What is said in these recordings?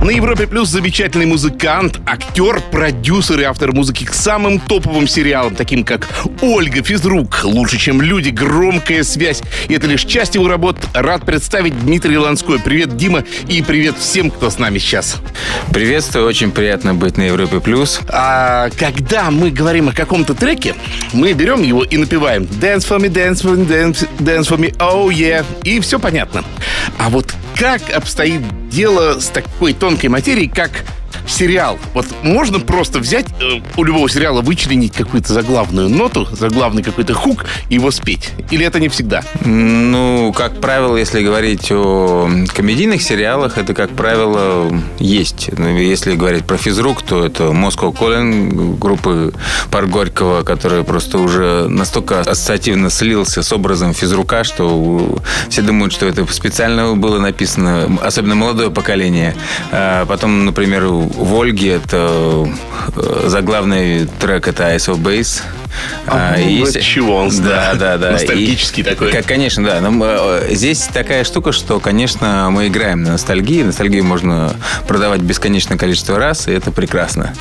На Европе плюс замечательный музыкант, актер, продюсер и автор музыки к самым топовым сериалам, таким как «Ольга», «Физрук», «Лучше чем люди», «Громкая связь». И это лишь часть его работ. Рад представить Дмитрий Ланской. Привет, Дима, и привет всем, кто с нами сейчас. Приветствую, очень приятно быть на Европе плюс. А когда мы говорим о каком-то треке, мы берем его и напеваем «Dance for me, dance for me, dance, dance for me, oh yeah». И все понятно. А вот как обстоит дело с такой тонкой материей, как сериал? Вот можно просто взять, у любого сериала вычленить какую-то заглавную ноту, заглавный какой-то хук и его спеть? Или это не всегда? Ну, как правило, если говорить о комедийных сериалах, это, как правило, есть. Если говорить про «Физрук», то это Moscow Calling группы Парк Горького, который просто уже настолько ассоциативно слился с образом физрука, что все думают, что это специально было написано, особенно молодое поколение. А потом, например, в «Ольге» это заглавный трек, это «ISO Base». Ностальгический такой. Конечно, да. Но здесь такая штука, что, конечно, мы играем на ностальгии. Ностальгию можно продавать бесконечное количество раз, и это прекрасно.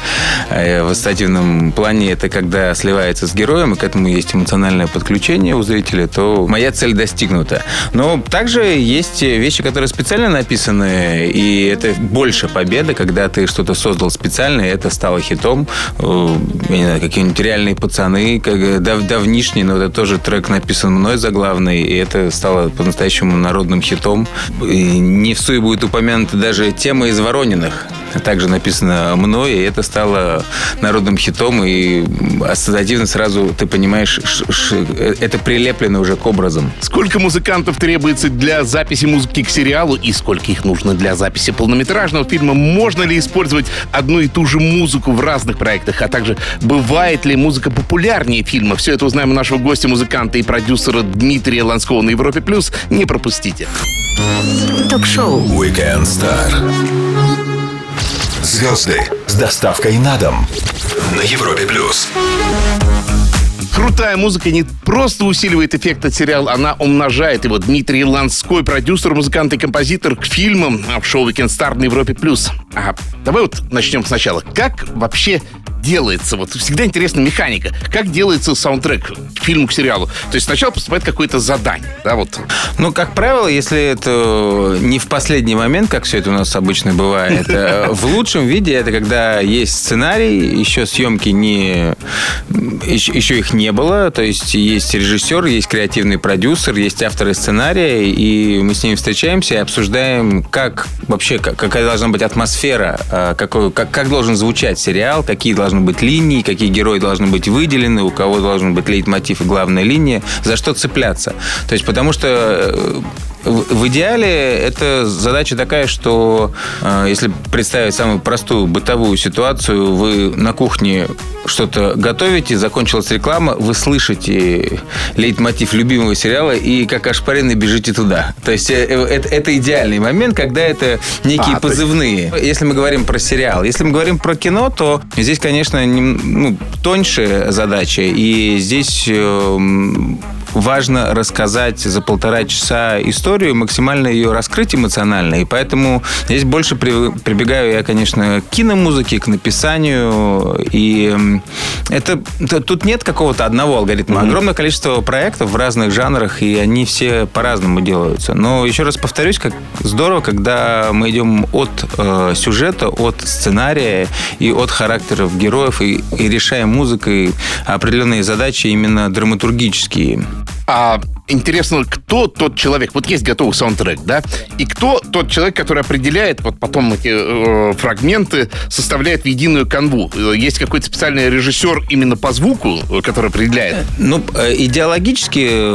В ассоциативном плане это когда сливается с героем, и к этому есть эмоциональное подключение у зрителя, то моя цель достигнута. Но также есть вещи, которые специально написаны, и это больше победа, когда ты что-то создал специально, и это стало хитом. Я не знаю, какие-нибудь «Реальные пацаны», давнишний, но это тоже трек написан мной заглавный, и это стало по-настоящему народным хитом. И не в суе будет упомянута даже тема из «Ворониных». Также написано мной, и это стало народным хитом, и ассоциативно сразу ты понимаешь, это прилеплено уже к образам. Сколько музыкантов требуется для записи музыки к сериалу, и сколько их нужно для записи полнометражного фильма? Можно ли использовать одну и ту же музыку в разных проектах? А также, бывает ли музыка популярнее фильма? Все это узнаем у нашего гостя, музыканта и продюсера Дмитрия Ланского на Европе+. Не пропустите. Ток-шоу Weekend Star. Звезды с доставкой на дом на Европе плюс. Крутая музыка не просто усиливает эффект от сериала, она умножает его. Дмитрий Ланской, продюсер, музыкант и композитор, к фильмам в шоу «Weekend Star» на Европе плюс. Ага, давай вот начнем сначала. Как вообще делается? Вот всегда интересна механика. Как делается саундтрек к фильму, к сериалу? То есть сначала поступает какое-то задание, да, вот. Ну, как правило, если это не в последний момент, как все это у нас обычно бывает, в лучшем виде это когда есть сценарий, еще съемки не... еще их не было, то есть режиссер, есть креативный продюсер, есть авторы сценария, и мы с ними встречаемся и обсуждаем, как вообще, какая должна быть атмосфера, как должен звучать сериал, какие должны быть линии, какие герои должны быть выделены, у кого должен быть лейтмотив и главная линия, за что цепляться. То есть потому что в идеале эта задача такая, что если представить самую простую бытовую ситуацию, вы на кухне что-то готовите, закончилась реклама, вы слышите лейтмотив любимого сериала и как ошпаренный бежите туда. То есть это идеальный момент, когда это некие позывные. Если мы говорим про сериал, если мы говорим про кино, то здесь, конечно, тоньше задача, и здесь важно рассказать за полтора часа историю, максимально ее раскрыть эмоционально. И поэтому здесь больше прибегаю я, конечно, к киномузыке, к написанию. И тут нет какого-то одного алгоритма. Огромное количество проектов в разных жанрах, и они все по-разному делаются. Но еще раз повторюсь, как здорово, когда мы идем от сюжета, от сценария и от характеров героев, и решаем музыкой определенные задачи именно драматургические. Интересно, кто тот человек? Вот есть готовый саундтрек, да? И кто тот человек, который определяет, вот потом эти фрагменты составляет в единую канву? Есть какой-то специальный режиссер именно по звуку, который определяет? Ну, идеологически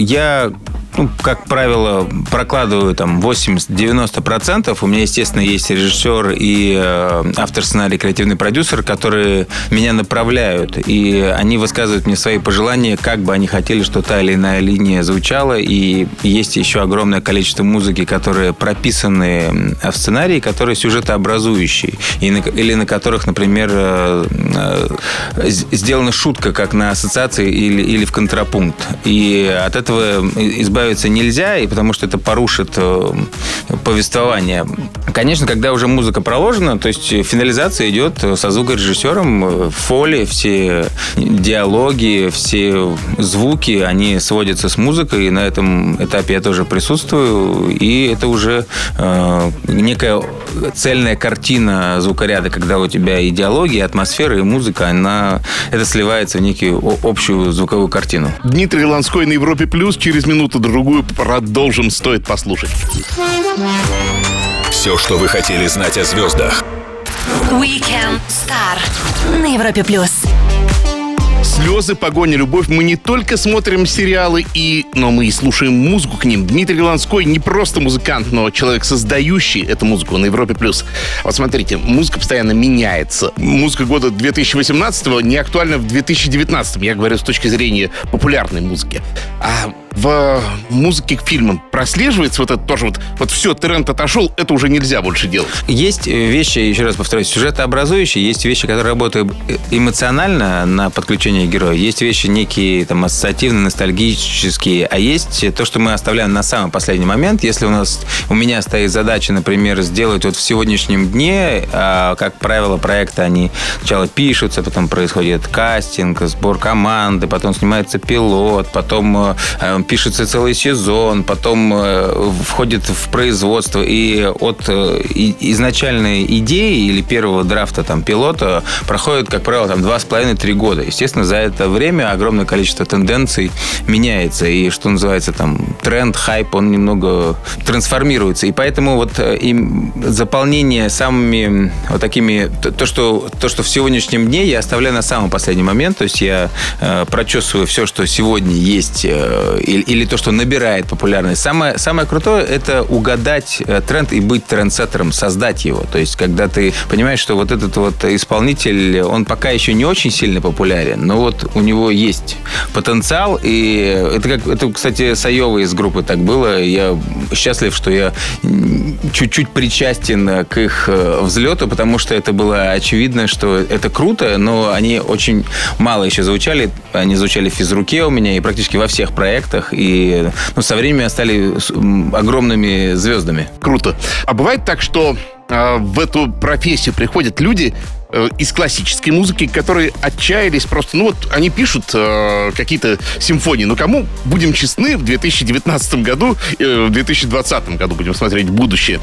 я ну, как правило, прокладываю там 80-90%. У меня, естественно, есть режиссер и автор сценария, креативный продюсер, которые меня направляют. И они высказывают мне свои пожелания, как бы они хотели, что та или иная линия звучала. И есть еще огромное количество музыки, которые прописаны в сценарии, которые сюжетообразующие. Или на которых, например, сделана шутка, как на ассоциации или в контрапункт. И от этого избавиться нельзя, и потому что это порушит повествование. Конечно, когда уже музыка проложена, то есть финализация идет со звукорежиссером, фоли, все диалоги, все звуки, они сводятся с музыкой, и на этом этапе я тоже присутствую, и это уже некая цельная картина звукоряда, когда у тебя и диалоги, и атмосфера, и музыка, это сливается в некую общую звуковую картину. Дмитрий Ланской на Европе Плюс. Через минуту-другую продолжим. Стоит послушать. Все, что вы хотели знать о звездах. Weekend Star на Европе Плюс. «Слезы, погоня, любовь». Мы не только смотрим сериалы, но мы и слушаем музыку к ним. Дмитрий Ланской не просто музыкант, но человек, создающий эту музыку на Европе+. Вот смотрите, музыка постоянно меняется. Музыка года 2018-го не актуальна в 2019-м. Я говорю с точки зрения популярной музыки. А в музыке к фильмам прослеживается вот это тоже вот все, тренд отошел, это уже нельзя больше делать. Есть вещи, еще раз повторюсь, сюжетообразующие, есть вещи, которые работают эмоционально на подключение героя, есть вещи некие там ассоциативные, ностальгические, а есть то, что мы оставляем на самый последний момент. Если у меня стоит задача, например, сделать вот в сегодняшнем дне, как правило, проекты, они сначала пишутся, потом происходит кастинг, сбор команды, потом снимается пилот, потом пишется целый сезон, потом входит в производство. И от изначальной идеи или первого драфта там, пилота проходит, как правило, там, 2,5-3 года. Естественно, за это время огромное количество тенденций меняется. И, что называется, там, тренд, хайп, он немного трансформируется. И поэтому вот им заполнение самыми вот такими... То, что в сегодняшнем дне я оставляю на самый последний момент. То есть я прочесываю все, что сегодня есть... Или то, что набирает популярность. Самое крутое – это угадать тренд и быть трендсеттером, создать его. То есть, когда ты понимаешь, что вот этот вот исполнитель, он пока еще не очень сильно популярен, но вот у него есть потенциал. И это, кстати, Саева из группы так было. Я счастлив, что я чуть-чуть причастен к их взлету, потому что это было очевидно, что это круто, но они очень мало еще звучали. Они звучали в «Физруке» у меня и практически во всех проектах, и со временем стали огромными звездами. Круто. А бывает так, что в эту профессию приходят люди из классической музыки, которые отчаялись просто... они пишут какие-то симфонии, но кому, будем честны, в 2019 году, в 2020 году, будем смотреть будущее,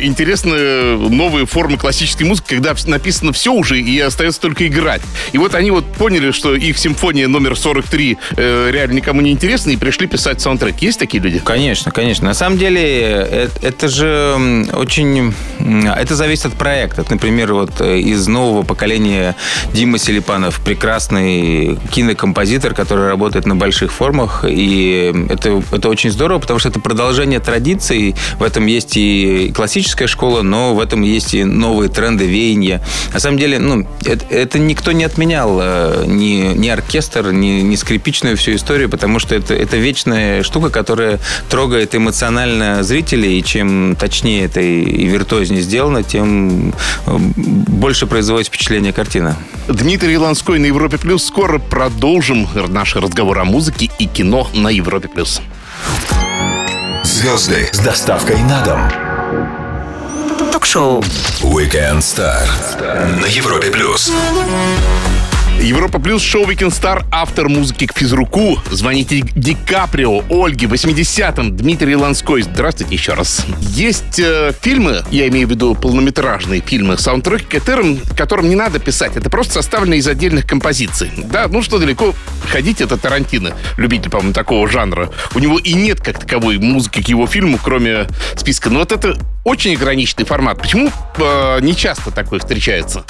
интересны новые формы классической музыки, когда написано все уже, и остается только играть. И вот они поняли, что их симфония номер 43 реально никому не интересна, и пришли писать саундтрек. Есть такие люди? Конечно, конечно. На самом деле, это же очень... Это зависит от проекта. Например, из нового поколения Дима Селипанов, прекрасный кинокомпозитор, который работает на больших формах. И это очень здорово, потому что это продолжение традиций. В этом есть и классическая школа, но в этом есть и новые тренды, веяния. На самом деле, это никто не отменял. Ни оркестр, ни скрипичную всю историю, потому что это вечная штука, которая трогает эмоционально зрителей. И чем точнее это и виртуознее сделано, тем больше производит впечатление картина. Дмитрий Ланской на Европе Плюс. Скоро продолжим наш разговор о музыке и кино на Европе Плюс. Звезды с доставкой на дом. Ток-шоу Weekend Star на Европе Плюс. Европа Плюс, шоу Weekend Star, автор музыки к «Физруку». Звоните Ди Каприо, Ольге, 80-м, Дмитрий Ланской. Здравствуйте еще раз. Есть фильмы, я имею в виду полнометражные фильмы, саундтреки которым не надо писать. Это просто составлено из отдельных композиций. Да, что далеко ходить, это Тарантино, любитель, по-моему, такого жанра. У него и нет как таковой музыки к его фильму, кроме списка. Но это очень ограниченный формат. Почему не часто такое встречается?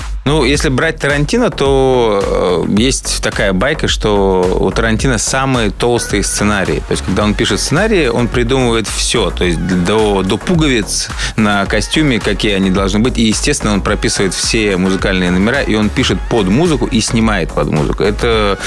Если брать Тарантино, то есть такая байка, что у Тарантино самые толстые сценарии. То есть, когда он пишет сценарии, он придумывает все. То есть, до пуговиц на костюме, какие они должны быть. И, естественно, он прописывает все музыкальные номера, и он пишет под музыку и снимает под музыку. Это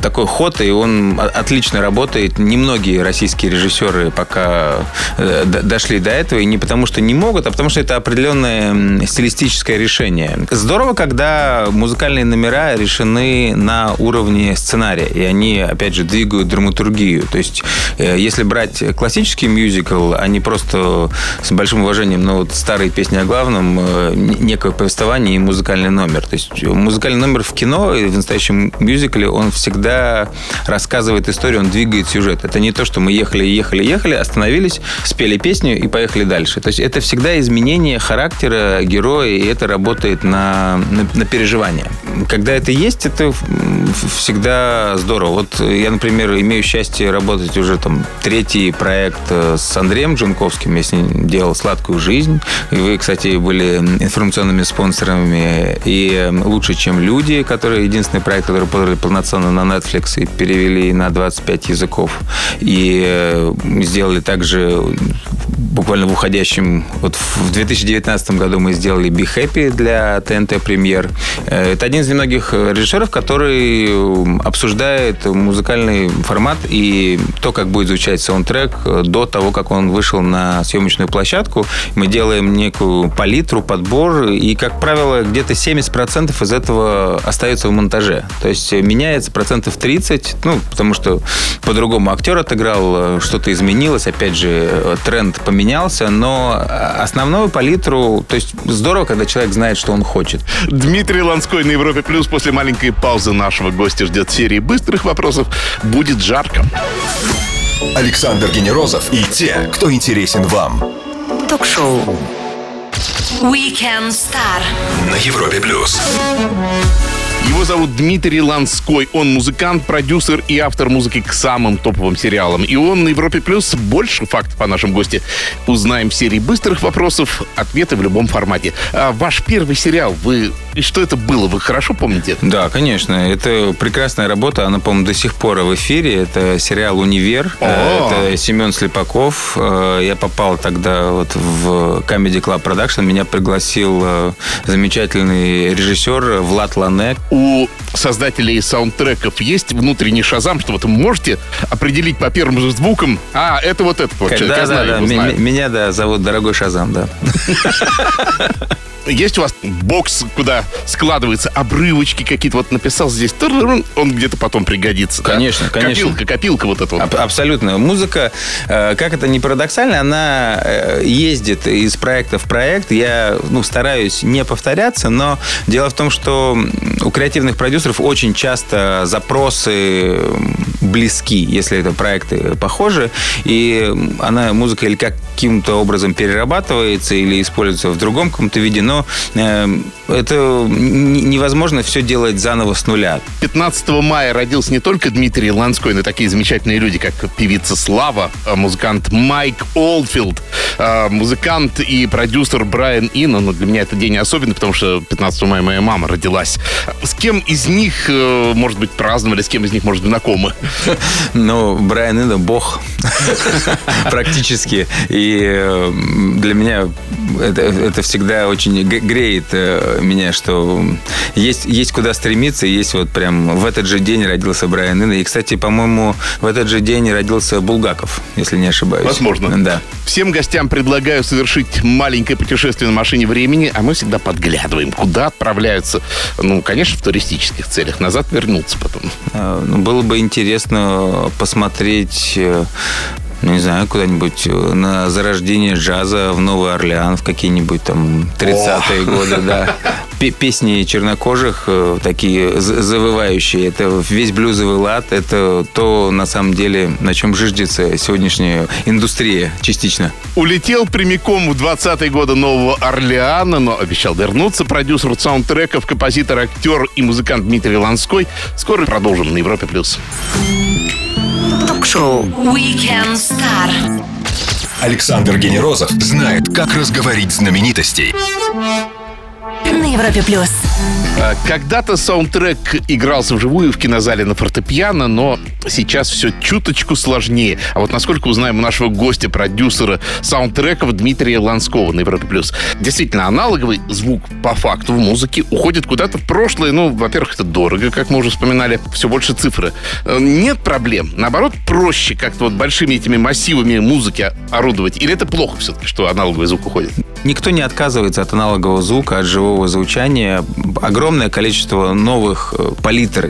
такой ход, и он отлично работает. Немногие российские режиссеры пока дошли до этого. И не потому, что не могут, а потому, что это определенное стилистическое решение. Здорово, когда музыкальные номера решены на уровне сценария. И они, опять же, двигают драматургию. То есть, если брать классический мюзикл, они просто с большим уважением, но вот старые песни о главном, некое повествование и музыкальный номер. То есть, музыкальный номер в кино и в настоящем мюзикле, он всегда рассказывает историю, он двигает сюжет. Это не то, что мы ехали, остановились, спели песню и поехали дальше. То есть, это всегда изменение характера героя, и это работает на переживание. Когда это есть, это всегда здорово. Вот я, например, имею счастье работать уже там третий проект с Андреем Джунковским. Я с ним делал «Сладкую жизнь». И вы, кстати, были информационными спонсорами. И «Лучше чем люди», который единственный проект, который подали полноценно на Netflix и перевели на 25 языков. И сделали также буквально в уходящем... Вот в 2019 году мы сделали «Be Happy» для ТНТ премьер. Это один из немногих режиссеров, который обсуждает музыкальный формат и то, как будет звучать саундтрек до того, как он вышел на съемочную площадку. Мы делаем некую палитру, подбор, и, как правило, где-то 70% из этого остается в монтаже. То есть меняется процентов 30%, потому что по-другому актер отыграл, что-то изменилось, опять же, тренд поменялся, но основную палитру, то есть здорово, когда человек знает, что он хочет. Дмитрий Ланской на Европе Плюс. После маленькой паузы нашего гостя ждет серии быстрых вопросов. Будет жарко. Александр Генерозов и те, кто интересен вам. Ток-шоу Weekend Star на Европе Плюс. Его зовут Дмитрий Ланской. Он музыкант, продюсер и автор музыки к самым топовым сериалам. И он на Европе Плюс. Больше фактов о нашем госте узнаем в серии быстрых вопросов. Ответы в любом формате. А ваш первый сериал, что это было? Вы хорошо помните? Да, конечно. Это прекрасная работа. Она, по-моему, до сих пор в эфире. Это сериал «Универ». О-о-о. Это Семен Слепаков. Я попал тогда в Comedy Club Production. Меня пригласил замечательный режиссер Влад Ланек. У создателей саундтреков есть внутренний шазам, что вы можете определить по первым же звукам? А, это вот этот вот человек. Меня зовут Дорогой Шазам, да. Есть у вас бокс, куда складываются обрывочки какие-то? Вот написал здесь, он где-то потом пригодится. Конечно, да? Конечно. Копилка вот эта вот. Абсолютно. Музыка, как это ни парадоксально, она ездит из проекта в проект. Я стараюсь не повторяться, но дело в том, что у креативных продюсеров очень часто запросы близки, если это проекты похожи, и музыка или каким-то образом перерабатывается или используется в другом каком-то виде, но это невозможно все делать заново с нуля. 15 мая родился не только Дмитрий Ланской, но и такие замечательные люди, как певица Слава, музыкант Майк Олдфилд, музыкант и продюсер Брайан Ино. Но для меня этот день особенный, потому что 15 мая моя мама родилась. С кем из них, может быть, праздновали, с кем из них, может, знакомы? Брайан Ино — бог. Практически. И для меня это всегда очень греет меня, что есть куда стремиться, есть вот прям в этот же день родился Брайан Ино. И, кстати, по-моему, в этот же день родился Булгаков, если не ошибаюсь. Возможно. Да. Всем гостям предлагаю совершить маленькое путешествие на машине времени, а мы всегда подглядываем, куда отправляются. Конечно, в туристических целях. Назад вернуться потом. Было бы интересно посмотреть... не знаю, куда-нибудь на зарождение джаза в Новый Орлеан в какие-нибудь там 30-е годы, да. Песни чернокожих, такие завывающие. Это весь блюзовый лад. Это то, на самом деле, на чем жиждется сегодняшняя индустрия частично. Улетел прямиком в 20-е годы Нового Орлеана, но обещал вернуться. Продюсер саундтреков, композитор, актер и музыкант Дмитрий Ланской. Скоро продолжим на Европе+. Ток-шоу Weekend Star. Александр Генерозов знает, как разговорить знаменитостей. на Европе плюс. Когда-то саундтрек игрался вживую в кинозале на фортепиано, но сейчас все чуточку сложнее. А вот насколько узнаем у нашего гостя, продюсера саундтреков Дмитрия Ланского на Европе плюс. Действительно, аналоговый звук по факту в музыке уходит куда-то в прошлое. Ну, во-первых, это дорого, как мы уже вспоминали, все больше цифры. Нет проблем. Наоборот, проще как-то вот большими этими массивами музыки орудовать. Или это плохо все-таки, что аналоговый звук уходит? Никто не отказывается от аналогового звука, от живого звучания. Огромное количество новых палитр,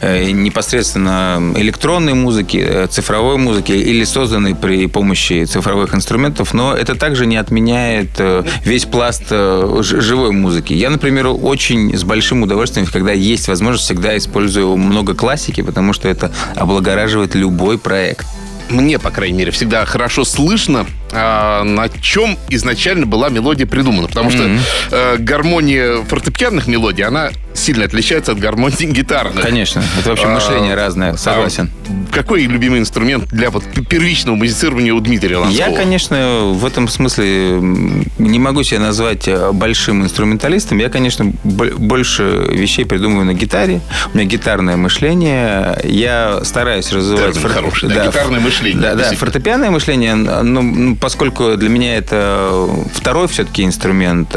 непосредственно электронной музыки, цифровой музыки или созданной при помощи цифровых инструментов, но это также не отменяет весь пласт живой музыки. Я, например, очень с большим удовольствием, когда есть возможность, всегда использую много классики, потому что это облагораживает любой проект. Мне, по крайней мере, всегда хорошо слышно, на чем изначально была мелодия придумана. Потому что гармония фортепианных мелодий, она сильно отличается от гармонии гитарных. Конечно, это вообще мышление разное, согласен. Какой любимый инструмент для вот первичного музицирования у Дмитрия Ланского? Я, конечно, в этом смысле не могу себя назвать большим инструменталистом. Я, конечно, больше вещей придумываю на гитаре. У меня гитарное мышление. Я стараюсь развивать... Хороший, да, гитарное мышление. Да, фортепианное мышление, ну, поскольку для меня это второй все-таки инструмент,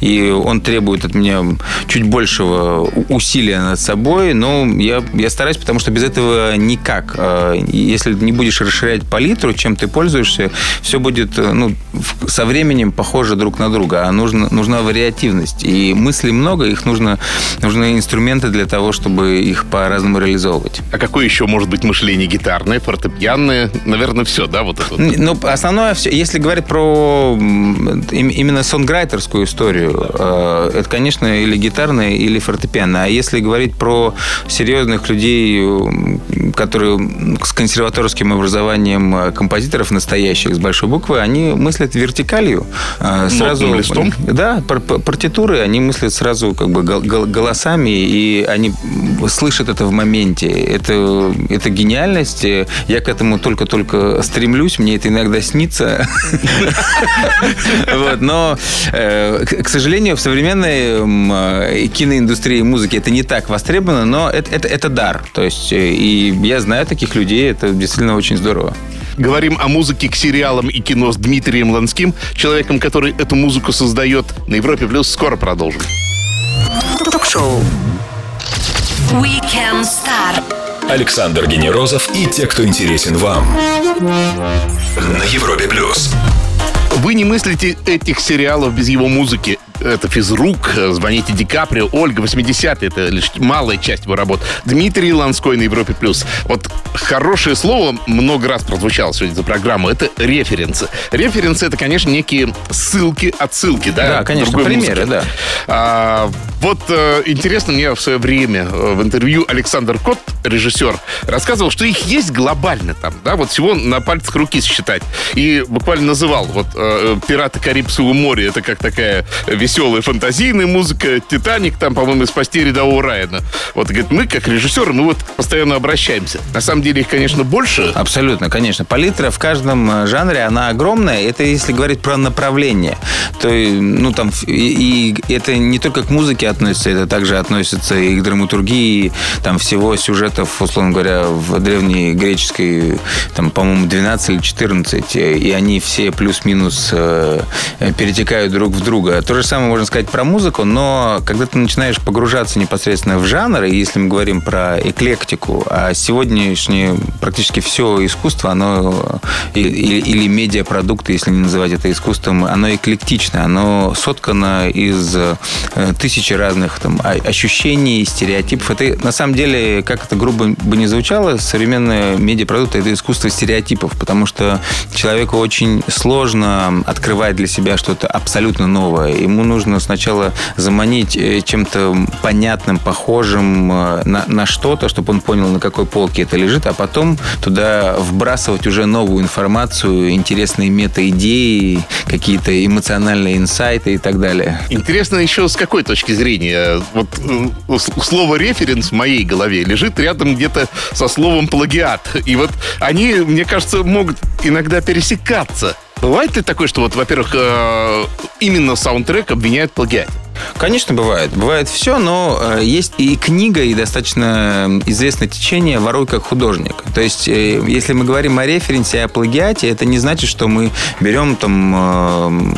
и он требует от меня чуть большего усилия над собой, но я стараюсь, потому что без этого никак. Если не будешь расширять палитру, чем ты пользуешься, все будет со временем похоже друг на друга, а нужна вариативность. И мыслей много, их нужны инструменты для того, чтобы их по-разному реализовывать. А какое еще может быть мышление гитарное, фортепианное? Наверное, все, да? Вот это? Ну, основное, если говорить про именно сонграйтерскую историю, это, конечно, или гитарное, или фортепиано. А если говорить про серьезных людей, которые с консерваторским образованием композиторов настоящих, с большой буквы, они мыслят вертикалью. Нотным листом? Да, партитуры, они мыслят сразу как бы голосами, и они слышат это в моменте. Это гениальность. Я к этому только-только стремлюсь. Мне это иногда снится. Но, к сожалению, в современной киноиндустрии музыки это не так востребовано, но это дар. То есть, и я знаю таких людей, это действительно очень здорово. Говорим о музыке к сериалам и кино с Дмитрием Ланским, человеком, который эту музыку создает. На Европе плюс скоро продолжим. Ток-шоу Weekend Star. Александр Генерозов и те, кто интересен вам. На Европе плюс. Вы не мыслите этих сериалов без его музыки. Это «Физрук», «Звоните Ди Каприо», «Ольга», 80-е. Это лишь малая часть его работ. Дмитрий Ланской на Европе+. Вот хорошее слово много раз прозвучало сегодня за программу. Это референсы. Референсы — это, конечно, некие ссылки-отсылки. Да, конечно, примеры, да. Вот интересно, мне в свое время в интервью Александр Кот, режиссер, рассказывал, что их есть глобально там. Да, вот всего на пальцах руки сосчитать. И буквально называл вот «Пираты Карибского моря». Это как такая веселая фантазийная музыка, «Титаник», там, по-моему, «Спасти рядового Райана». Вот, говорит, мы, как режиссеры, мы вот постоянно обращаемся. На самом деле их, конечно, больше. Абсолютно, конечно. Палитра в каждом жанре, она огромная. Это если говорить про направление. То, и это не только к музыке относится, это также относится и к драматургии, там, всего сюжетов, условно говоря, в древнегреческой, там, по-моему, 12 или 14. И они все плюс-минус перетекают друг в друга. То же самое можно сказать про музыку, но когда ты начинаешь погружаться непосредственно в жанр, и если мы говорим про эклектику, а сегодняшнее практически все искусство, оно или медиапродукты, если не называть это искусством, оно эклектично, оно соткано из тысячи разных там ощущений, стереотипов. Это, на самом деле, как это грубо бы не звучало, современные медиапродукты — это искусство стереотипов, потому что человеку очень сложно открывать для себя что-то абсолютно новое. Ему нужно сначала заманить чем-то понятным, похожим на что-то, чтобы он понял, на какой полке это лежит, а потом туда вбрасывать уже новую информацию, интересные мета-идеи, какие-то эмоциональные инсайты и так далее. Интересно еще с какой точки зрения. Вот слово «референс» в моей голове лежит рядом где-то со словом «плагиат». И вот они, мне кажется, могут иногда пересекаться. Бывает ли такое, что, вот, во-первых, именно саундтрек обвиняют в плагиате? Конечно, бывает. Бывает все, но есть и книга, и достаточно известное течение «Воруй как художник». То есть, если мы говорим о референсе и о плагиате, это не значит, что мы берем там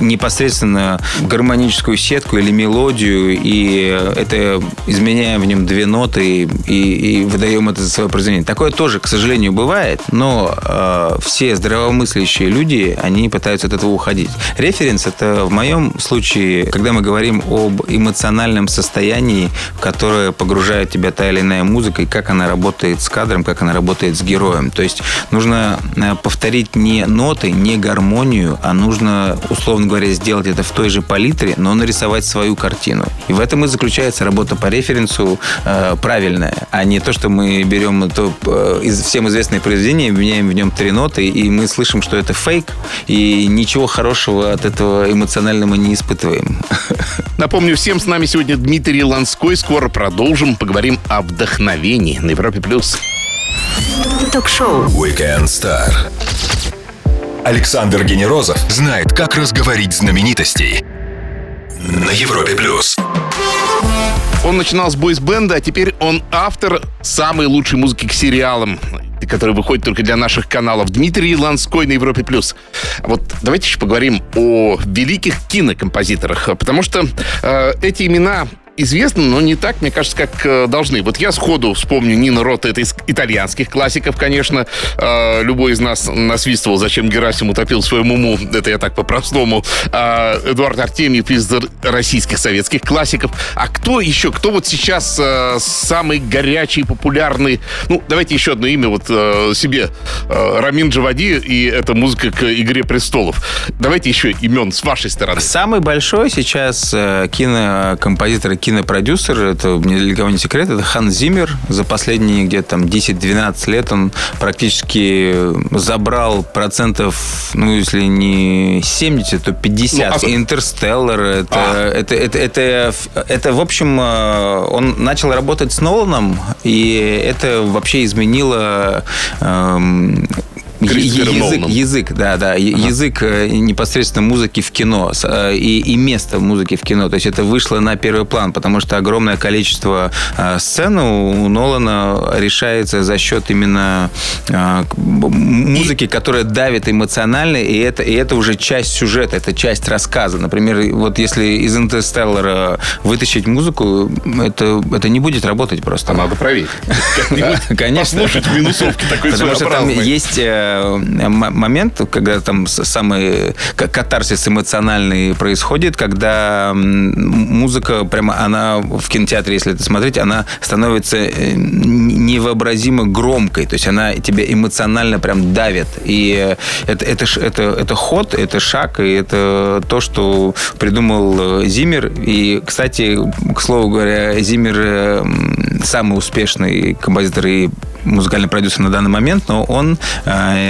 непосредственно гармоническую сетку или мелодию, и это изменяем в нем две ноты и выдаем это за свое произведение. Такое тоже, к сожалению, бывает, но все здравомыслящие люди, они пытаются от этого уходить. Референс — это в моем случае, когда мы говорим об эмоциональном состоянии, в которое погружает тебя та или иная музыка, и как она работает с кадром, как она работает с героем. То есть нужно повторить не ноты, не гармонию, а нужно, условно говоря, сделать это в той же палитре, но нарисовать свою картину. И в этом и заключается работа по референсу правильная, а не то, что мы берем всем известные произведения, меняем в нем три ноты, и мы слышим, что это фейк, и ничего хорошего от этого эмоционально мы не испытываем. Напомню всем, с нами сегодня Дмитрий Ланской. Скоро продолжим, поговорим о вдохновении на Европе+. Ток-шоу Weekend Star. Александр Генерозов знает, как разговорить знаменитостей на Европе+. Он начинал с бойс-бенда, а теперь он автор самой лучшей музыки к сериалам, который выходит только для наших каналов. Дмитрий Ланской на Европе+. Вот давайте еще поговорим о великих кинокомпозиторах, потому что эти имена известны, но не так, мне кажется, как должны. Вот я сходу вспомню Нино Рота, это из итальянских классиков, конечно. Любой из нас насвистывал, зачем Герасим утопил в своем уму. Это я так по-простому. Эдуард Артемьев из российских, советских классиков. А кто еще? Кто вот сейчас самый горячий, популярный? Ну, давайте еще одно имя вот себе. Рамин Джавади, и это музыка к «Игре престолов». Давайте еще имен с вашей стороны. Самый большой сейчас кинокомпозитор и кинопродюсер, это ни для кого не секрет, это Ханс Циммер. За последние где-то там 10-12 лет он практически забрал процентов, ну, если не 70, то 50. Ну, «Интерстеллар». Это, в общем, он начал работать с Ноланом, и это вообще изменило... Язык непосредственно музыки в кино и место музыки в кино. То есть это вышло на первый план, потому что огромное количество сцен у Нолана решается за счет именно музыки, которая давит эмоционально, и это уже часть сюжета, это часть рассказа. Например, вот если из «Интерстеллара» вытащить музыку, это не будет работать просто. А надо проверить. Конечно. Послушать минусовки такой своеобразной. Потому что там есть... момент, когда там самый катарсис эмоциональный происходит, когда музыка прямо, она в кинотеатре, если это смотреть, она становится невообразимо громкой, то есть она тебя эмоционально прям давит, и это ход, это шаг, и это то, что придумал Циммер. И, кстати, к слову говоря, Циммер самый успешный композитор и музыкальный продюсер на данный момент, но он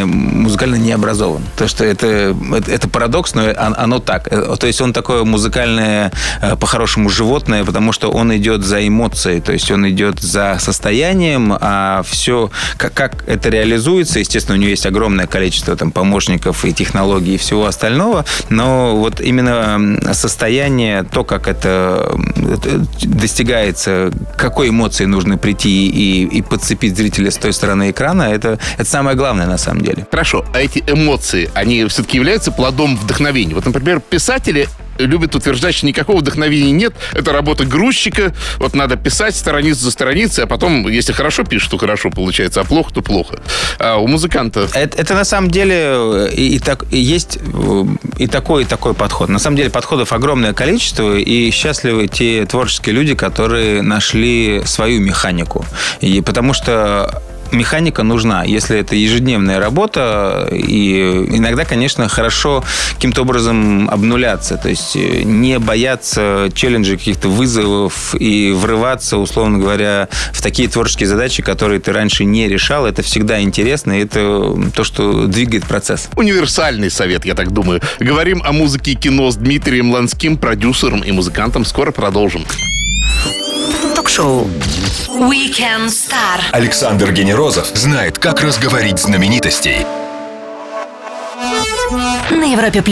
музыкально не образован. То, что это парадокс, но оно так. То есть он такое музыкальное, по-хорошему, животное, потому что он идет за эмоцией, то есть он идет за состоянием, а все, как это реализуется, естественно, у него есть огромное количество там помощников и технологий и всего остального, но вот именно состояние, то, как это достигается, к какой эмоции нужно прийти и подцепить зрителя с той стороны экрана, это самое главное на самом деле. Хорошо, а эти эмоции, они все-таки являются плодом вдохновения? Вот, например, писатели любят утверждать, что никакого вдохновения нет. Это работа грузчика. Вот надо писать страницу за страницей, а потом, если хорошо пишешь, то хорошо получается, а плохо, то плохо. А у музыканта... Это на самом деле и есть и такой подход. На самом деле подходов огромное количество, и счастливы те творческие люди, которые нашли свою механику. И потому что механика нужна, если это ежедневная работа, и иногда, конечно, хорошо каким-то образом обнуляться, то есть не бояться челленджей, каких-то вызовов и врываться, условно говоря, в такие творческие задачи, которые ты раньше не решал. Это всегда интересно, и это то, что двигает процесс. Универсальный совет, я так думаю. Говорим о музыке и кино с Дмитрием Ланским, продюсером и музыкантом. Скоро продолжим. Ток-шоу Weekend Star. Александр Генерозов знает, как разговорить знаменитостей на Европе+.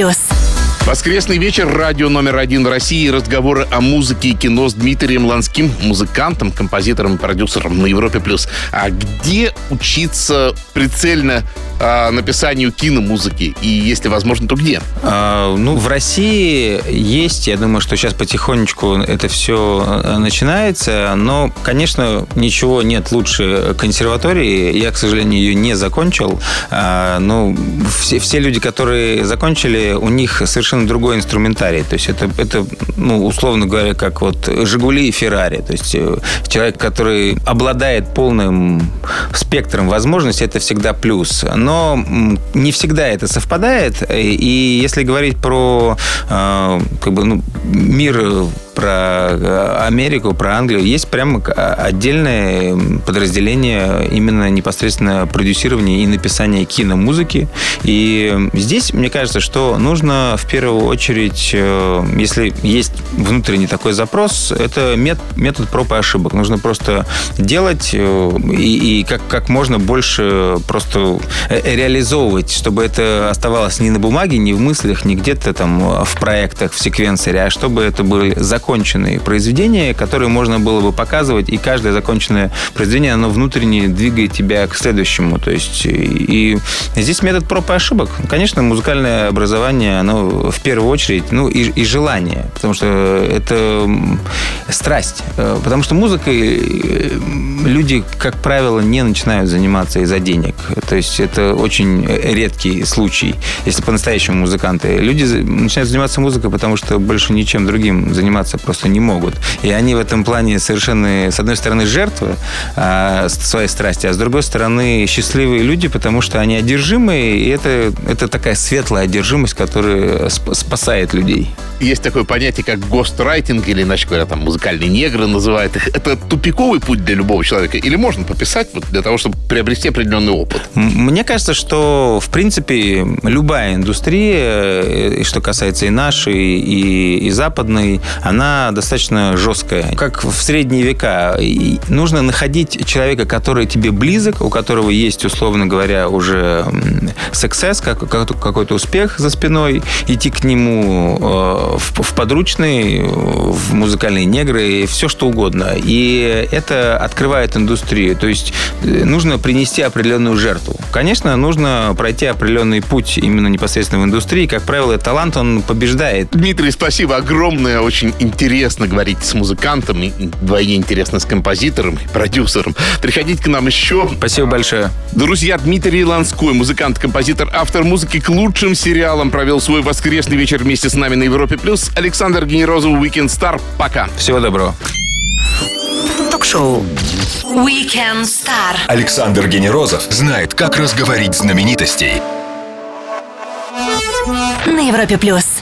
Воскресный вечер, радио номер один России. Разговоры о музыке и кино с Дмитрием Ланским, музыкантом, композитором и продюсером на Европе плюс. А где учиться прицельно написанию киномузыки? И если возможно, то где? В России есть, я думаю, что сейчас потихонечку это все начинается, но, конечно, ничего нет лучше консерватории. Я, к сожалению, ее не закончил. Все люди, которые закончили, у них совершенно другой инструментарий. То есть это условно говоря, как вот «Жигули» и «Феррари». То есть человек, который обладает полным спектром возможностей, это всегда плюс. Но не всегда это совпадает. И если говорить про мир, про Америку, про Англию, есть прямо отдельное подразделение именно непосредственно продюсирования и написания киномузыки. И здесь, мне кажется, что нужно в первую очередь, если есть внутренний такой запрос, это метод проб и ошибок. Нужно просто делать и как можно больше просто реализовывать, чтобы это оставалось не на бумаге, не в мыслях, не где-то там в проектах, в секвенсоре, а чтобы это были законченные произведения, которые можно было бы показывать, и каждое законченное произведение, оно внутренне двигает тебя к следующему. То есть и здесь метод проб и ошибок. Конечно, музыкальное образование, оно в первую очередь, и желание, потому что это страсть. Потому что музыкой люди, как правило, не начинают заниматься из-за денег. То есть это очень редкий случай, если по-настоящему музыканты. Люди начинают заниматься музыкой, потому что больше ничем другим заниматься просто не могут. И они в этом плане совершенно, с одной стороны, жертвы своей страсти, а с другой стороны, счастливые люди, потому что они одержимые, и это такая светлая одержимость, которая спасает людей. Есть такое понятие, как гострайтинг, или, иначе говоря, там музыкальные негры называют их. Это тупиковый путь для любого человека? Или можно пописать для того, чтобы приобрести определенный опыт? Мне кажется, что, в принципе, любая индустрия, что касается и нашей, и западной, она достаточно жесткая. Как в средние века. И нужно находить человека, который тебе близок, у которого есть, условно говоря, уже success, какой-то успех за спиной, идти к нему в подручные, в музыкальные негры, все что угодно. И это открывает индустрию. То есть нужно принести определенную жертву. Конечно, нужно пройти определенный путь именно непосредственно в индустрии. Как правило, талант, он побеждает. Дмитрий, спасибо огромное. Очень интересно говорить с музыкантом. И вдвойне интересно с композитором и продюсером. Приходите к нам еще. Спасибо большое. Друзья, Дмитрий Ланской, музыкант, композитор, автор музыки к лучшим сериалам, провел свой воскресный вечер вместе с нами на Европе плюс. Александр Генерозов, Weekend Star. Пока. Всего доброго. Ток-шоу Weekend Star. Александр Генерозов знает, как разговорить знаменитостей. На Европе плюс.